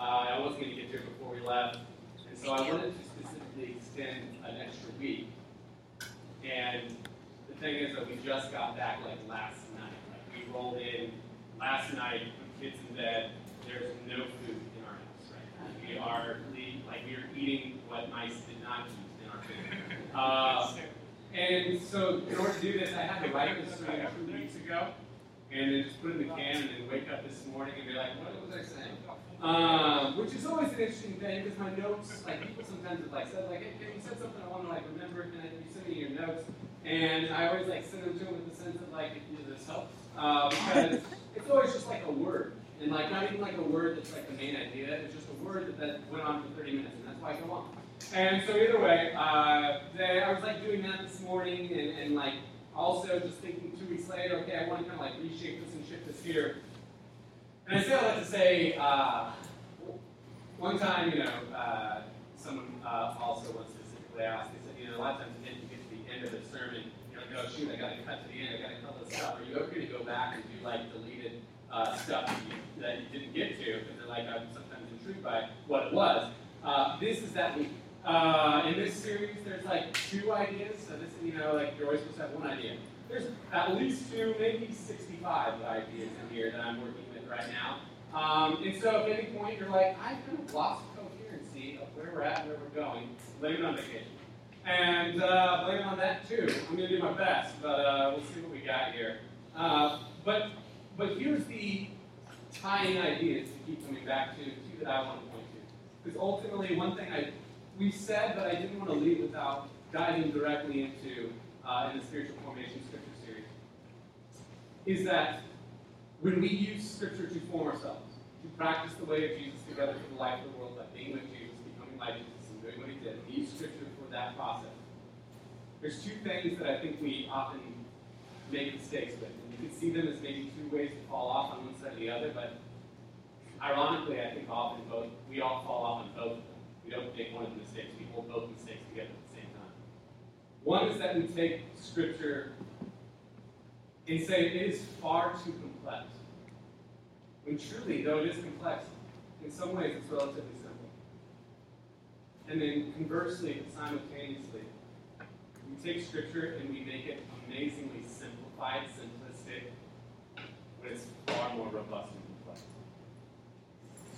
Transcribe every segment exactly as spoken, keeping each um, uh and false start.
uh, I wasn't going to get to it before we left, and so I wanted to specifically extend an extra week. And the thing is that we just got back like last night. Like, we rolled in last night with kids in bed. There's no food in our house right now. We are like we are eating what mice did not eat in our family. Uh, and so in order to do this, I had to write this story a few weeks ago. And then just put it in the can, and then wake up this morning and be like, what was I saying? Um, which is always an interesting thing, because my notes, like people sometimes have like said, like, hey, you said something I want to like remember, and you send me your notes, and I always like send them to them with the sense of like, you know, this helps, uh, because it's always just like a word, and like not even like a word that's like the main idea, it's just a word that, that went on for thirty minutes, and that's why I go on. And so either way, uh, they, I was like doing that this morning, and, and like. Also, just thinking two weeks later, okay, I want to kind of like reshape this and shift this here. And I say all that to say, uh, one time, you know, uh, someone uh, also was specifically asked, they said, you know, a lot of times you get to the end of the sermon, you're like, oh shoot, I got to cut to the end, I got to cut this stuff. Are you ever going to go back and do like deleted uh, stuff that you, that you didn't get to? Because they're like, I'm sometimes intrigued by what it was. Uh, this is that week. Uh, in this series, there's like two ideas, so this, you know, like you're always supposed to have one idea. There's at least two, maybe sixty-five ideas in here that I'm working with right now. Um, and so at any point, you're like, I kind of lost coherency of where we're at and where we're going. Blame it on vacation. And uh, blame it on that too. I'm going to do my best, but uh, we'll see what we got here. Uh, but, but here's the tying ideas to keep coming back to, two that I want to point to. Because ultimately, one thing I we said, but I didn't want to leave without diving directly into uh, in the Spiritual Formation Scripture series, is that when we use Scripture to form ourselves, to practice the way of Jesus together for the life of the world, by being with Jesus, becoming like Jesus, and doing what he did, we use Scripture for that process. There's two things that I think we often make mistakes with, and you can see them as maybe two ways to fall off on one side or the other, but ironically, I think often both we all fall off on both of them. We don't make one of the mistakes, we hold both mistakes together at the same time. One is that we take Scripture and say it is far too complex. When truly, though it is complex, in some ways it's relatively simple. And then conversely, but simultaneously, we take Scripture and we make it amazingly simplified, simplistic, but it's far more robust.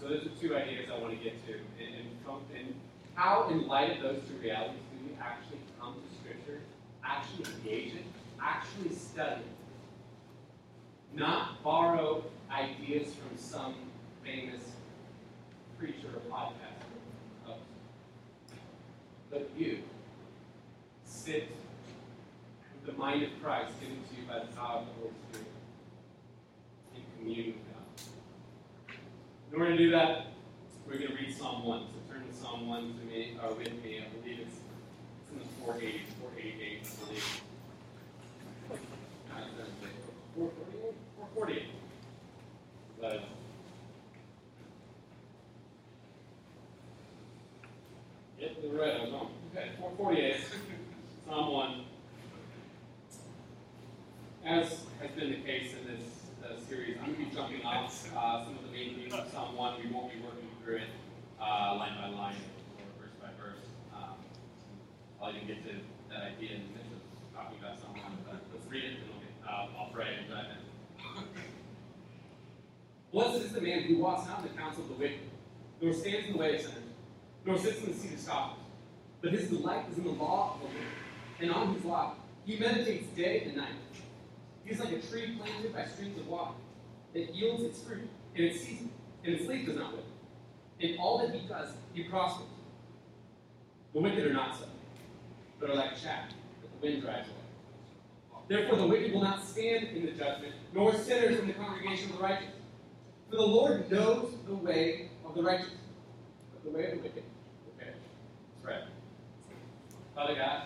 So those are two ideas I want to get to, and, and, and how, in light of those two realities, do we actually come to Scripture, actually engage it, actually study it, not borrow ideas from some famous preacher or podcaster, or but you sit with the mind of Christ given to you by the power of the Holy Spirit and commune with. In order to do that, we're going to read Psalm one. So turn to Psalm one to me, or with me. I believe it's, it's in the four eighty, four eighty-eight, I believe. four forty-eight? four forty-eight. But get to the right, I was on. Okay, four forty-eight, Psalm one. As has been the case in this Uh, series. I'm going to be jumping off uh, some of the main themes of Psalm one. We won't be working through it uh, line by line or verse by verse. Um, I'll even get to that idea in the midst of talking about Psalm one, but let's read it and we'll get, uh, I'll pray and dive in. Blessed is the man who walks not in the counsel of the wicked, nor stands in the way of sinners, nor sits in the seat of scoffers, but his delight is in the law of the Lord, and on his law he meditates day and night. He is like a tree planted by streams of water. It yields its fruit in its season, and its leaf does not wither. In all that he does, he prospers. The wicked are not so, but are like chaff that the wind drives away. Therefore the wicked will not stand in the judgment, nor sinners in the congregation of the righteous. For the Lord knows the way of the righteous, but the way of the wicked will perish. Let's pray. Father God,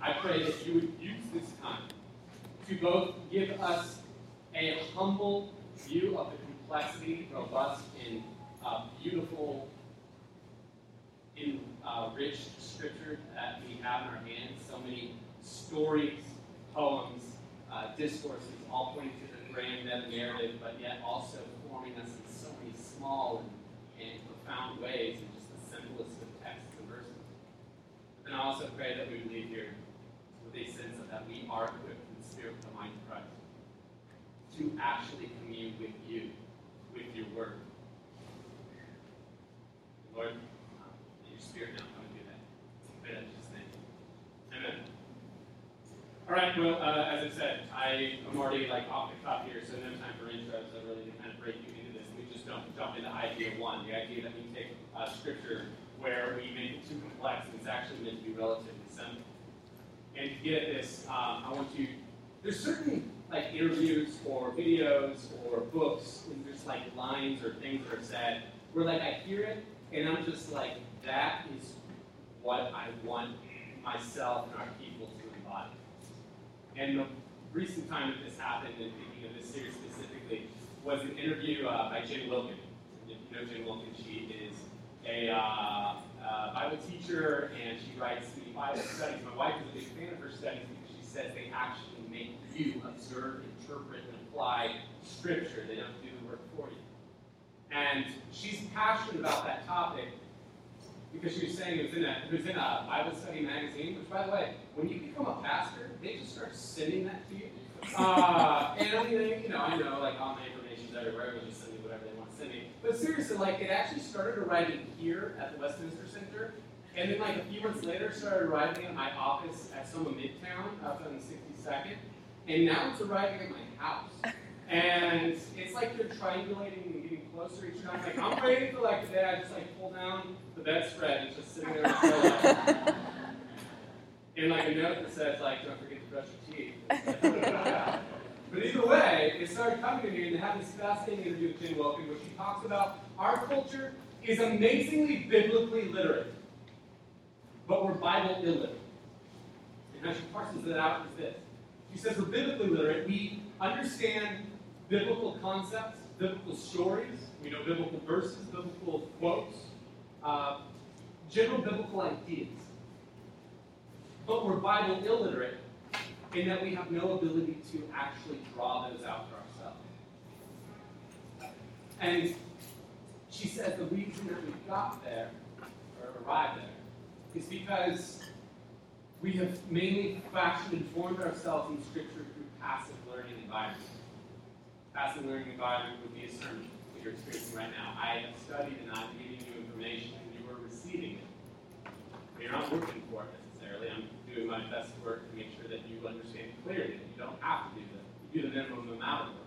I pray that you would use this time to both give us a humble view of the complexity, robust and uh, beautiful, in uh, rich Scripture that we have in our hands. So many stories, poems, uh, discourses, all pointing to the grand narrative, but yet also forming us in so many small and, and we are equipped in the spirit of the mind of Christ to actually commune with you, with your word. Lord, in your spirit now, come and do that. But in Jesus' name. Amen. All right, well, uh, as I said, I am already like off the cuff here, so no time for intros. I really didn't kind of break you into this. We just don't jump into idea one, the idea that we take uh, scripture where we make it too complex, and it's actually meant to be relatively simple. And to get at this, um, I want you, there's certain like interviews or videos or books, and there's like lines or things that are said, where like I hear it, and I'm just like, that is what I want myself and our people to embody. And the recent time that this happened, and thinking of this series specifically, was an interview uh, by Jen Wilkin. If you know Jen Wilkin, she is a uh, uh, Bible teacher, and she writes the Bible studies. My wife is a big fan of her studies because she says they actually make you observe, interpret, and apply Scripture. They don't do the work for you. And she's passionate about that topic because she was saying it was in a, it was in a Bible study magazine, which, by the way, when you become a pastor, they just start sending that to you. Uh, and I mean, you know, I know, like, all my information's everywhere. They just send me whatever they want to send me. But seriously, like, it actually started arriving here at the Westminster Center, and then, like, a few months later, started arriving at my office at Soma Midtown up on the sixty-second, and now it's arriving at my house. And it's like they're triangulating and getting closer each time. Like, I'm waiting for, like, today I just, like, pull down the bedspread and just sit there and go, and, like, a note that says, like, don't forget to brush your teeth. But either way, it started coming to me, and they had this fascinating interview with Jen Wilkin, where she talks about our culture is amazingly biblically literate, but we're Bible illiterate. And how she parses it out is this. She says we're biblically literate. We understand biblical concepts, biblical stories, we know biblical verses, biblical quotes, uh, general biblical ideas. But we're Bible illiterate in that we have no ability to actually draw those out for ourselves. And she says the reason that we got there, or arrived there, is because we have mainly fashioned and formed ourselves in Scripture through passive learning environments. Passive learning environment would be a sermon that you're experiencing right now. I have studied and I'm giving you information and you are receiving it. But you're not working for it necessarily. I'm doing my best work to make sure that you understand clearly that you don't have to do that. You do the minimum amount of work.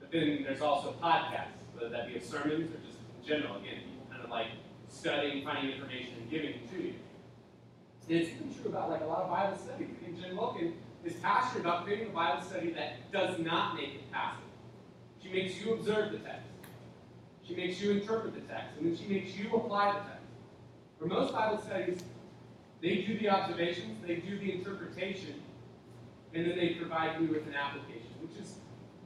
But then there's also podcasts, whether that be of sermons or just in general. Again, people kind of like studying, finding information, and giving it to you. And it's even true about like a lot of Bible studies. I think Jen Wilkin is passionate about creating a Bible study that does not make it passive. She makes you observe the text. She makes you interpret the text. And then she makes you apply the text. For most Bible studies, they do the observations, they do the interpretation, and then they provide you with an application, which is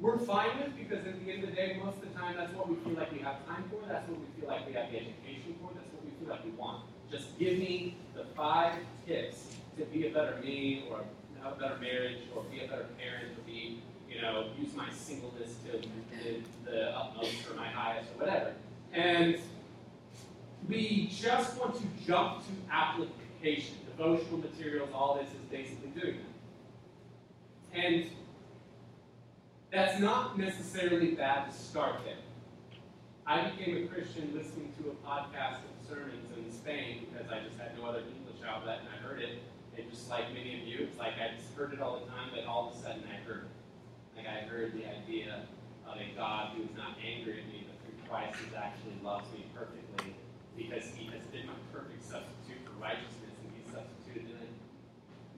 we're fine with because at the end of the day, most of the time, that's what we feel like we have time for. That's what we feel like we have the education for. That's what we feel like we want. Just give me the five tips to be a better me, or have a better marriage, or be a better parent, or be, you know, use my singleness to the, the utmost or my highest or whatever. And we just want to jump to application. Devotional materials, all this is basically doing that. And that's not necessarily bad to start there. I became a Christian listening to a podcast of sermons in Spain because I just had no other English outlet, and I heard it. And just like many of you, it's like I just heard it all the time, but all of a sudden I heard it. Like I heard the idea of a God who is not angry at me, but through Christ who actually loves me perfectly because he has been my perfect substitute for righteousness, and he substituted in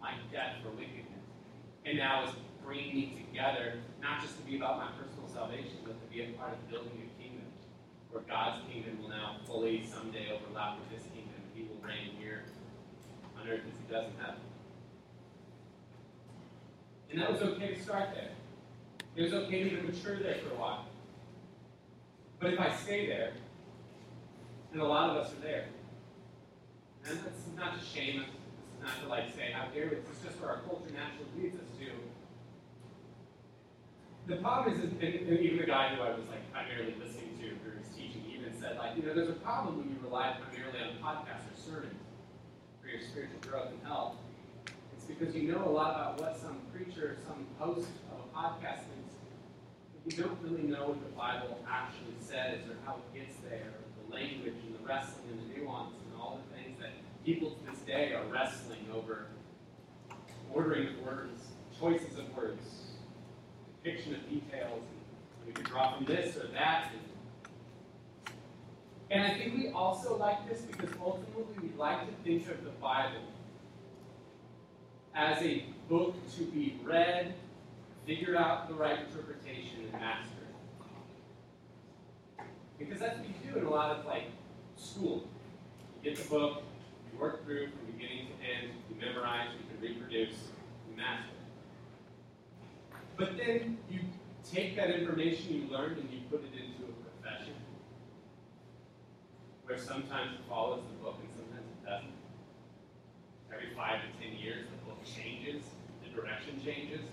my death for wickedness. And now is bringing me together, not just to be about my personal salvation, but to be a part of building a kingdom, where God's kingdom will now fully someday overlap with his kingdom. He will reign here on earth as he does in heaven. And that was okay to start there. It was okay to even mature there for a while. But if I stay there, and a lot of us are there, and this is not to shame us, this is not to like say how dare we, this is just where our culture naturally leads us to. The problem is, and even the guy who I was like primarily listening to through his teaching even said, like, you know, there's a problem when you rely primarily on podcasts or sermons for your spiritual growth and health. It's It's because you know a lot about what some preacher, some host of a podcast thinks, but you don't really know what the Bible actually says or how it gets there, or the language and the wrestling and the nuance and all the things that people to this day are wrestling over. Ordering of words, choices of words, depiction of details, and we can draw from this or that. And I think we also like this because ultimately we like to think of the Bible as a book to be read, figure out the right interpretation, and master it. Because that's what you do in a lot of like school. You get the book, you work through from beginning to end, you memorize, you can reproduce, you master it. But then you take that information you learned and you put it into a profession, where sometimes it follows the book and sometimes it doesn't. Every five to ten years, the book changes, the direction changes.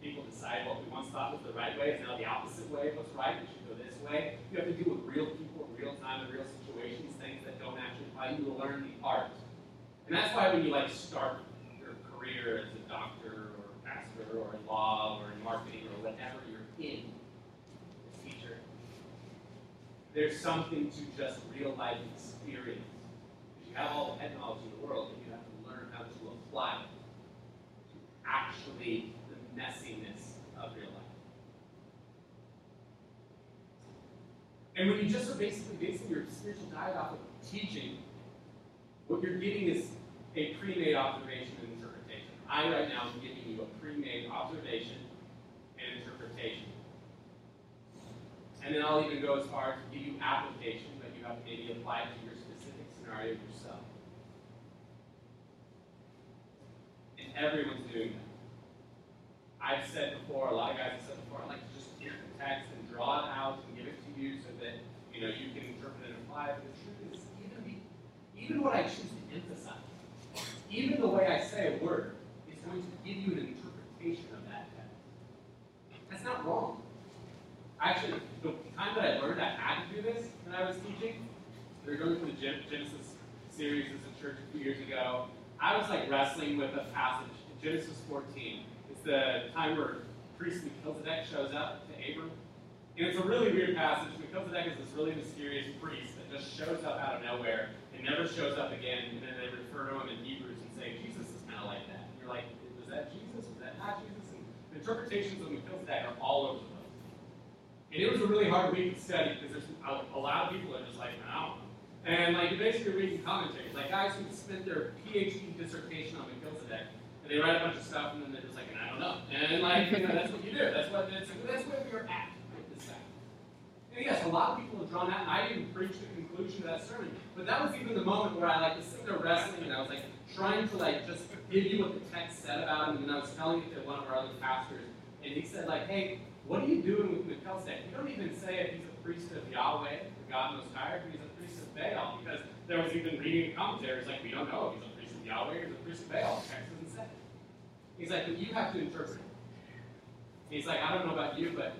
People decide what we once thought was the right way is now the opposite way of what's right. We should go this way. You have to deal with real people, real time, and real situations, things that don't actually apply. You will learn the art. And that's why when you like start your career as a doctor or a pastor or in law or in marketing or whatever you're in, a teacher, there's something to just real-life experience. You have all the head knowledge in the world, and you have to learn how to apply it to actually the messiness of real life. And when you just are basically basing your spiritual diet off of teaching, what you're getting is a pre-made observation and interpretation. I, right now, am giving you a pre-made observation and interpretation. And then I'll even go as far as to give you application that you have to maybe apply to your specific scenario yourself. And everyone's doing that. I've said before, a lot of guys have said before, I like to just take the text and draw it out and give it to you so that you know you can interpret and apply. But the truth is, even, the, even what I choose to emphasize, even the way I say a word, is going to give you an interpretation of that text. That's not wrong. Actually, the time that I learned I had to do this when I was teaching, we were going through the Genesis series as a church a few years ago. I was like wrestling with a passage in Genesis fourteen. It's the time where priest Melchizedek shows up to Abram. And it's a really weird passage. Melchizedek is this really mysterious priest that just shows up out of nowhere and never shows up again. And then they refer to him in Hebrews and say, Jesus is kind of like that. And you're like, was that Jesus? Was that not Jesus? And the interpretations of Melchizedek are all over the place. And it was a really hard week to study because there's a lot of people that are just like, I don't know. And like, you're basically reading commentaries. Like guys who spent their PhD dissertation on Melchizedek, and they write a bunch of stuff, and then they're just like, and I don't know. And like, you know, that's what you do. That's what that's, that's where you're at with this fact. And yes, a lot of people have drawn that, and I didn't preach the conclusion of that sermon. But that was even the moment where I like was sitting there wrestling, and I was like trying to like just give you what the text said about him, and then I was telling it to one of our other pastors, and he said like, hey, what are you doing with Melchizedek? You don't even say if he's a priest of Yahweh, the God Most High, or if he's a priest of Baal, because there was even reading commentaries like, we don't know if he's a priest of Yahweh or a priest of Baal. The text doesn't say it. He's like, but you have to interpret it. He's like, I don't know about you, but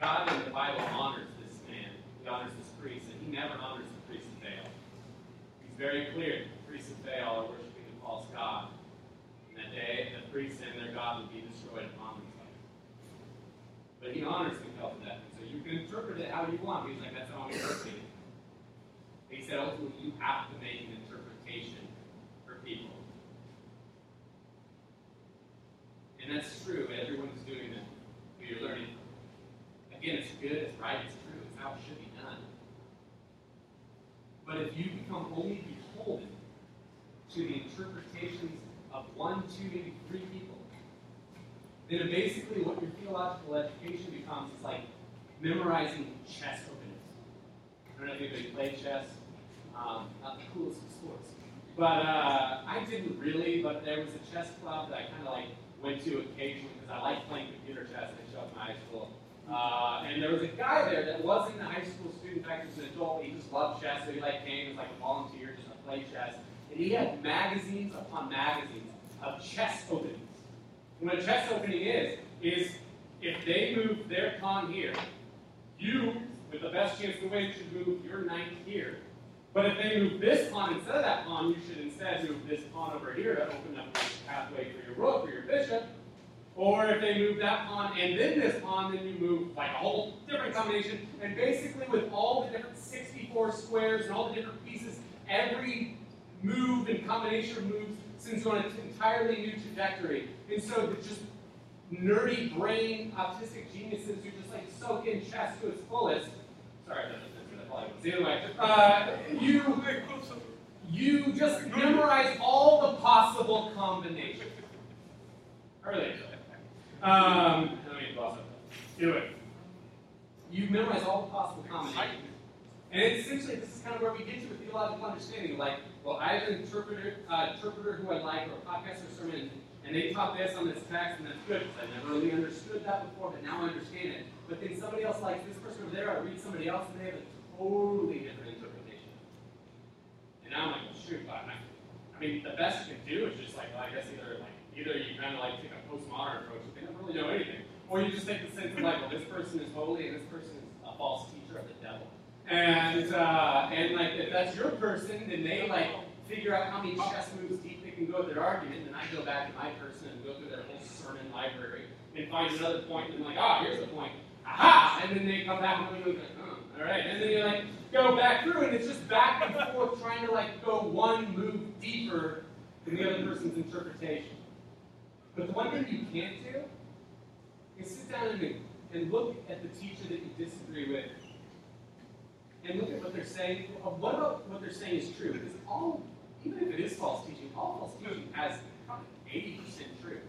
God in the Bible honors this man. He honors this priest, and he never honors the priest of Baal. He's very clear that the priests of Baal are worshiping a false god, and that they, the priests and their god would be destroyed upon them. But he honors Melchizedek, so you can interpret it how you want. He's like, that's how I'm interpreting it. He said, ultimately, you have to make an interpretation for people. And that's true, everyone's doing that when you're learning. Again, it's good, it's right, it's true, it's how it should be done. But if you become only beholden to the interpretations of one, two, maybe three people, then basically what your theological education becomes is like memorizing chess openers. I don't know if anybody played chess. Um, not the coolest of sports. But uh, I didn't really, but there was a chess club that I kind of like went to occasionally because I like playing computer chess and I showed up in high school. Uh, and there was a guy there that wasn't a high school student, in fact he was an adult, he just loved chess, so he like came as like a volunteer just to play chess. And he had magazines upon magazines of chess openings. What a chess opening is, is if they move their pawn here, you, with the best chance to win, should move your knight here. But if they move this pawn instead of that pawn, you should instead move this pawn over here to open up this pathway for your rook or your bishop. Or if they move that pawn and then this pawn, then you move like a whole different combination. And basically with all the different sixty-four squares and all the different pieces, every move and combination of moves sends you on an entirely new trajectory. And so the just nerdy brain, autistic geniuses who just like soak in chess to its fullest. Sorry, that doesn't answer that volume. So anyway, uh, you, you just memorize all the possible combinations. Are they? Um, anyway, you memorize all the possible combinations. And essentially, this is kind of where we get to a theological understanding. Like, well, I have an interpreter, uh, interpreter who I like, or a podcast or sermon, and they taught this on this text, and that's good, because I never really understood that before, but now I understand it. But then somebody else likes this person over there, I read somebody else, and they have a totally different interpretation. And I'm like, well, shoot, I, I mean, the best you can do is just like, well, I guess either like, either you kind of like take a postmodern approach, if they don't really know anything, or you just take the sense of like, well, this person is holy, and this person is a false teacher of the devil. And uh, and like if that's your person, then they like figure out how many chess moves deep they can go with their argument. Then I go back to my person and go through their whole sermon library and find another point. And I'm like, ah, oh, here's the point. Aha! And then they come back and go, like, oh, all right. And then you like go back through, and it's just back and forth trying to like go one move deeper than the other person's interpretation. But the one thing you can't do is sit down and and look at the teacher that you disagree with. And look at what they're saying. What about what they're saying is true? Because all, even if it is false teaching, all false teaching has probably eighty percent truth.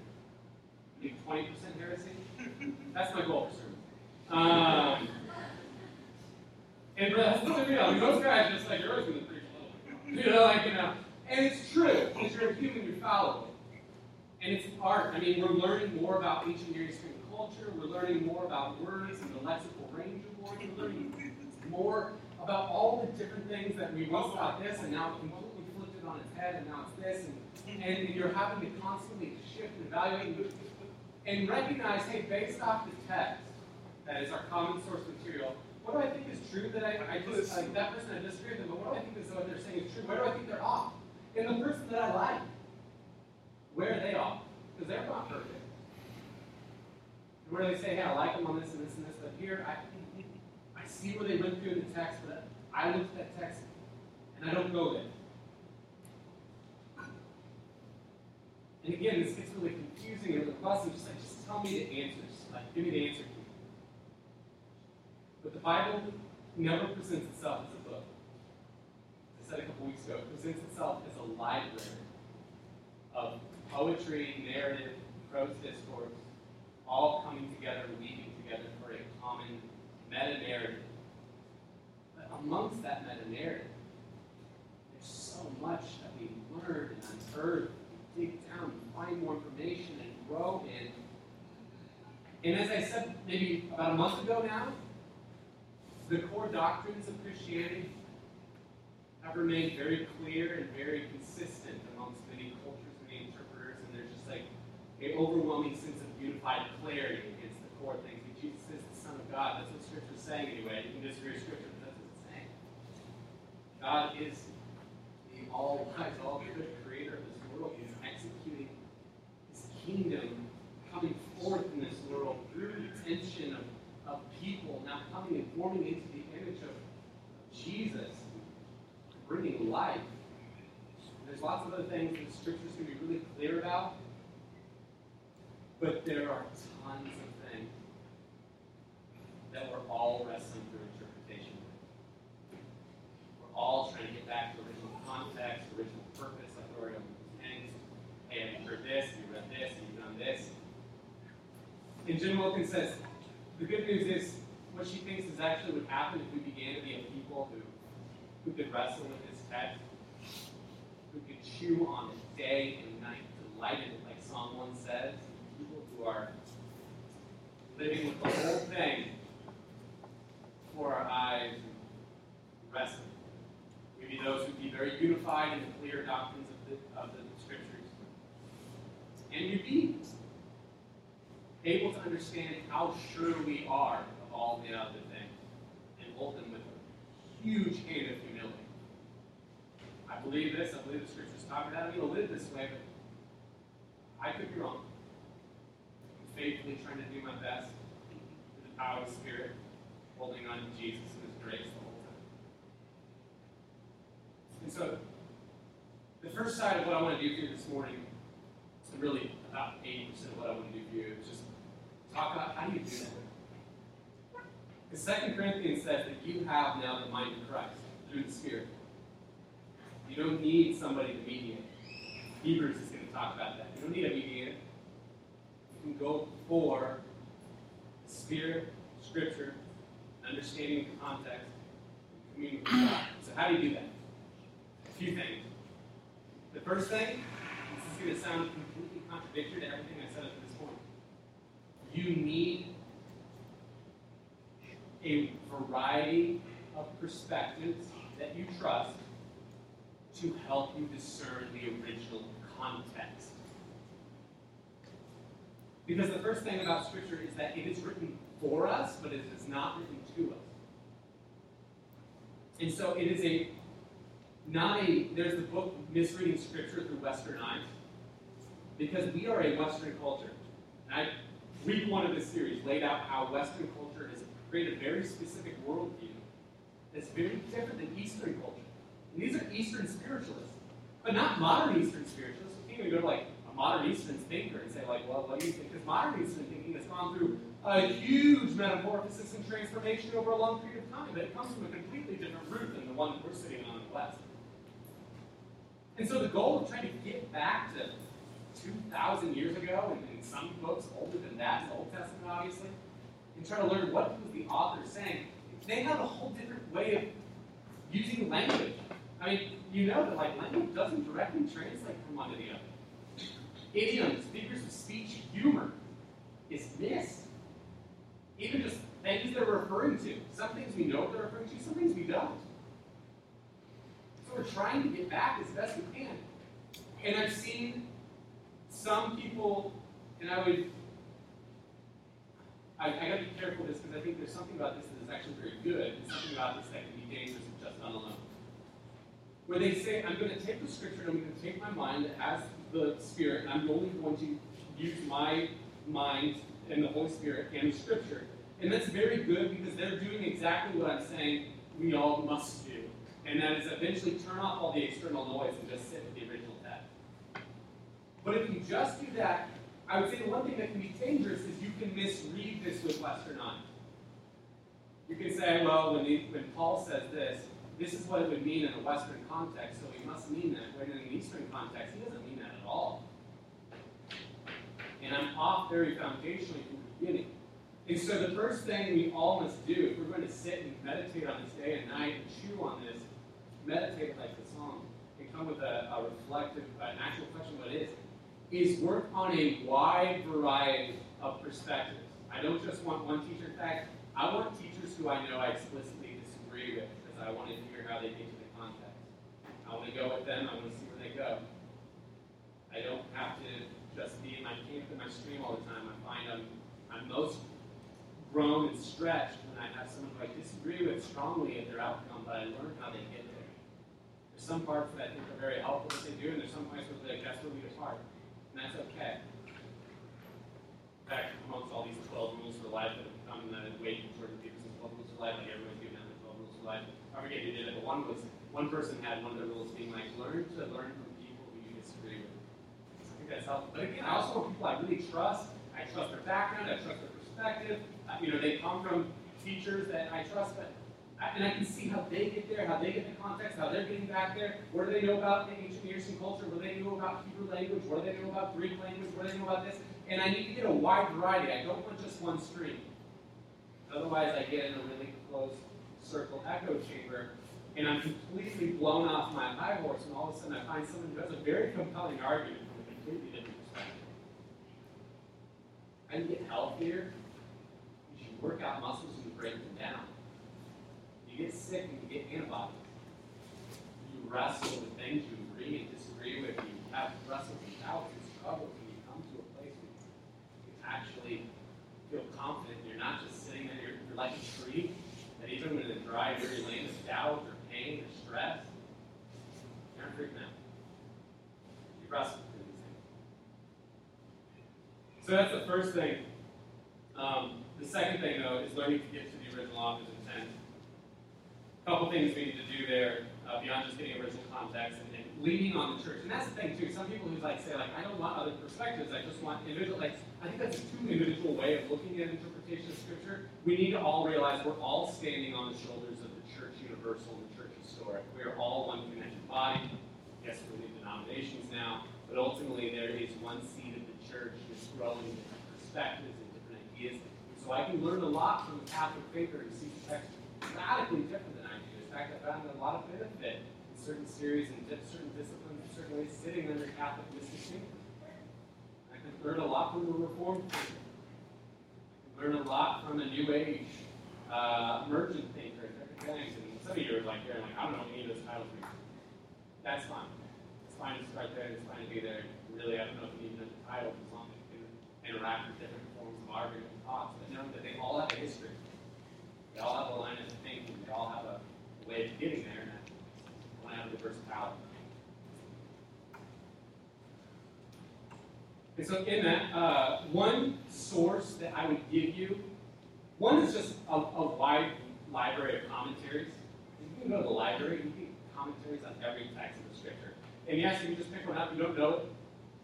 Maybe twenty percent heresy. That's my goal for sermon. Um, and that's the real. I mean, those guys just like, you're always going to preach a little bit. You know, like, you know. And it's true. Because you're a human, you're fallible. And it's art. I mean, we're learning more about ancient Near Eastern culture. We're learning more about words and the lexical range of words. We're learning more about all the different things that we once thought this, and now it's completely flipped it on its head, and now it's this, and, and you're having to constantly shift and evaluate and recognize, hey, based off the text that is our common source material, what do I think is true that I, I just, like that person I disagree with them, but what do I think is what they're saying is true? Where do I think they're off? And the person that I like, where are they off? Because they're not perfect. Where they say, hey, I like them on this and this and this, but here, I I see where they went through in the text, but I look at that text and I don't go there. And again, this gets really confusing and robust, and just like, just tell me the answers. Like, give me the answer. But the Bible never presents itself as a book. I said a couple weeks ago, it presents itself as a library of poetry, narrative, prose discourse, all coming together, weaving together for a common meta-narrative. But amongst that meta-narrative, there's so much that we learn and unearth, we dig down, and find more information, and grow in. And as I said maybe about a month ago now, the core doctrines of Christianity have remained very clear and very consistent amongst many cultures, many interpreters, and there's just like an overwhelming sense of unified clarity against the core things. That Jesus is the Son of God. That's what Scripture is saying anyway. You can disagree with Scripture, but that's what it's saying. God is the all-wise, all-good creator of this world. He's executing his kingdom, coming forth in this world through the tension of, of people, now coming and forming into the image of Jesus, bringing life. And there's lots of other things that the Scripture is going to be really clear about, but there are tons of things that we're all wrestling through interpretation with. We're all trying to get back to original context, original purpose, authority on these things. Hey, have you heard this? Have you read this? Have you done this? And Jen Wilkin says, the good news is what she thinks is actually what happened if we began to be a people who, who could wrestle with this text, who could chew on it day and night, delight in it, like Psalm one says, people who are living with the whole thing before our eyes and wrestling. Maybe those would be very unified in the clear doctrines of the, of the Scriptures. And you'd be able to understand how sure we are of all the other things and hold them with a huge hand of humility. believe this, I believe the scriptures taught me that, I'm going to live this way, but I could be wrong. I'm faithfully trying to do my best with the power of the Spirit, holding on to Jesus and His grace the whole time. And so, the first side of what I want to do for you this morning, and really about eighty percent of what I want to do for you, is just talk about how do you do that. Because Second Corinthians says that you have now the mind of Christ through the Spirit. You don't need somebody to mediate. Hebrews is going to talk about that. You don't need a mediator. You can go for the Spirit, Scripture, understanding the context, and communion with God. So how do you do that? A few things. The first thing, this is going to sound completely contradictory to everything I said up to this point. You need a variety of perspectives that you trust to help you discern the original context. Because the first thing about Scripture is that it is written for us, but it is not written to us. And so it is a Not a, there's the book Misreading Scripture Through Western Eyes, because we are a Western culture. And I, week one of this series laid out how Western culture has created a very specific worldview that's very different than Eastern culture. And these are Eastern spiritualists, but not modern Eastern spiritualists. You can't even go to like a modern Eastern thinker and say like, well, what do you think? Because modern Eastern thinking has gone through a huge metamorphosis and transformation over a long period of time, but it comes from a completely different root than the one that we're sitting on in the West. And so the goal of trying to get back to two thousand years ago, and in some books older than that, the Old Testament obviously, and try to learn what was the author saying, they have a whole different way of using language. I mean, you know that like language doesn't directly translate from one to the other. Idioms, figures of speech, humor is missed. Even just things they're referring to. Some things we know what they're referring to, some things we don't. We're trying to get back as best we can. And I've seen some people, and I would, I, I gotta be careful with this because I think there's something about this that is actually very good, and something about this that can be dangerous if just done alone. Where they say, I'm gonna take the scripture and I'm gonna take my mind that has the Spirit, and I'm only going to use my mind and the Holy Spirit and the scripture. And that's very good because they're doing exactly what I'm saying we all must do. And that is eventually turn off all the external noise and just sit with the original text. But if you just do that, I would say the one thing that can be dangerous is you can misread this with Western eyes. You can say, well, when, the, when Paul says this, this is what it would mean in a Western context, so he must mean that. When in an Eastern context, he doesn't mean that at all. And I'm off very foundationally from the beginning. And so the first thing we all must do, if we're going to sit and meditate on this day and night and chew on this, meditate like the song, and come with a, a reflective, an actual question of what it is, is work on a wide variety of perspectives. I don't just want one teacher. In fact, I want teachers who I know I explicitly disagree with, because I want to hear how they get to the context. I want to go with them, I want to see where they go. I don't have to just be in my camp and my stream all the time. I find I'm, I'm most grown and stretched when I have someone who I disagree with strongly at their outcome, but I learn how they get there. There's some parts that I think are very helpful that they do, and there's some parts where like, that's where we depart, and that's okay. In fact, amongst all these twelve rules for life that have become the weight of Jordan Peterson's twelve rules for life, like everyone's given out the twelve rules for life. I forget who did it, but one was one person had one of the rules being like, learn to learn from people who you disagree with. So I think that's helpful. But again, I also want people I really trust. I trust their background. I trust their perspective. Uh, you know, they come from teachers that I trust, but. And I can see how they get there, how they get the context, how they're getting back there. What do they know about the ancient Near Eastern culture? What do they know about Hebrew language? What do they know about Greek language? What do they know about this? And I need to get a wide variety. I don't want just one stream. Otherwise, I get in a really close circle echo chamber, and I'm completely blown off my high horse, and all of a sudden I find someone who has a very compelling argument from a completely different perspective. I can get healthier. You should work out muscles and break them down. You get sick and you get antibodies. You wrestle with things you agree and disagree with. You have to wrestle with doubts and struggles, and you come to a place where you actually feel confident. You're not just sitting there, you're, you're like a tree, that even when the dry, dirty land of doubt or pain or stress, you're not impressed with anything. So that's the first thing. Um, the second thing, though, is learning to get to the original author's intent. A couple things we need to do there uh, beyond just getting original context and, and leaning on the church. And that's the thing too. Some people who like say like, I don't want other perspectives. I just want individual. Like I think that's too individual way of looking at interpretation of Scripture. We need to all realize we're all standing on the shoulders of the church universal and the church historic. We are all one connected body. Yes, we're in denominations now, but ultimately there is one seed of the church that's growing different perspectives and different ideas. And so I can learn a lot from a Catholic thinker who sees the text radically different than I do. In fact, I found a lot of benefit in certain series and certain disciplines and certain ways sitting under Catholic mysticism. I can learn a lot from a Reformed thinker. I can learn a lot from a New Age uh, emergent thinker and different things. And some of you are like, you're like, I don't know any of those titles. That's fine. It's fine to start there. It's fine to be there. Really, I don't know if you need another title as long as you can interact with different forms of argument and thoughts, but know that they all have a history. They all have a line of thinking. They all have a way of getting there, and I want to have a diverse palette. And so in that, uh, one source that I would give you, one is just a, a wide library of commentaries. You can go to the library and you can commentaries on every text of the Scripture. And yes, if you just pick one up, you don't know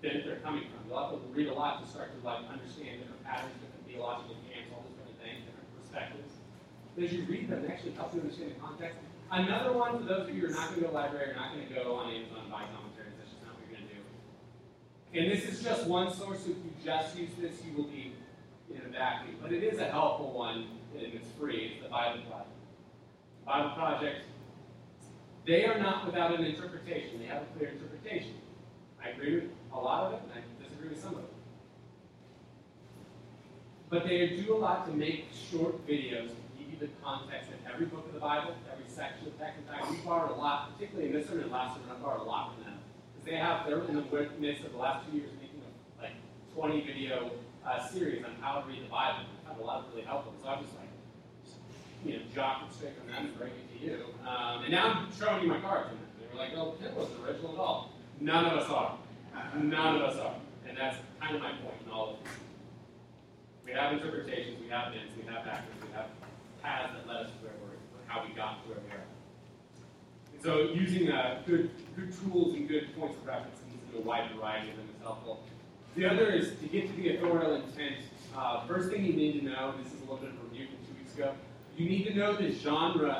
where they're coming from. You'll have to read a lot to start to like understand different patterns, different theological camps, all these different things, different perspectives. But as you read them, it actually helps you understand the context. Another one, for those of you who are not going to go to the library, you're not going to go on Amazon and buy commentaries. That's just not what you're going to do. And this is just one source. If you just use this, you will be in a vacuum. But it is a helpful one, and it's free. It's the Bible Project. The Bible Project. They are not without an interpretation. They have a clear interpretation. I agree with a lot of it, and I disagree with some of it. But they do a lot to make short videos to give you the context of every book of the Bible, every section of the text. In fact, we borrowed a lot, particularly in this sermon and last sermon, I borrowed a lot from them. Because they have, they're in the midst of the last two years making a like twenty video uh, series on how to read the Bible. I found a lot of really helpful. So I'm just like, you know, jock and straight from them and bring it to you. Um, and now I'm showing you my cards. And they were like, oh, it wasn't original at all. None of us are. None of us are. And that's kind of my point in all of this. We have interpretations, we have hints, we have factors, we have paths that led us to where we're, or how we got to where we are. And so using uh, good, good tools and good points of reference into a wide variety of them is helpful. The other is to get to the authorial intent. Uh, first thing you need to know, and this is a little bit of a review from two weeks ago, you need to know the genre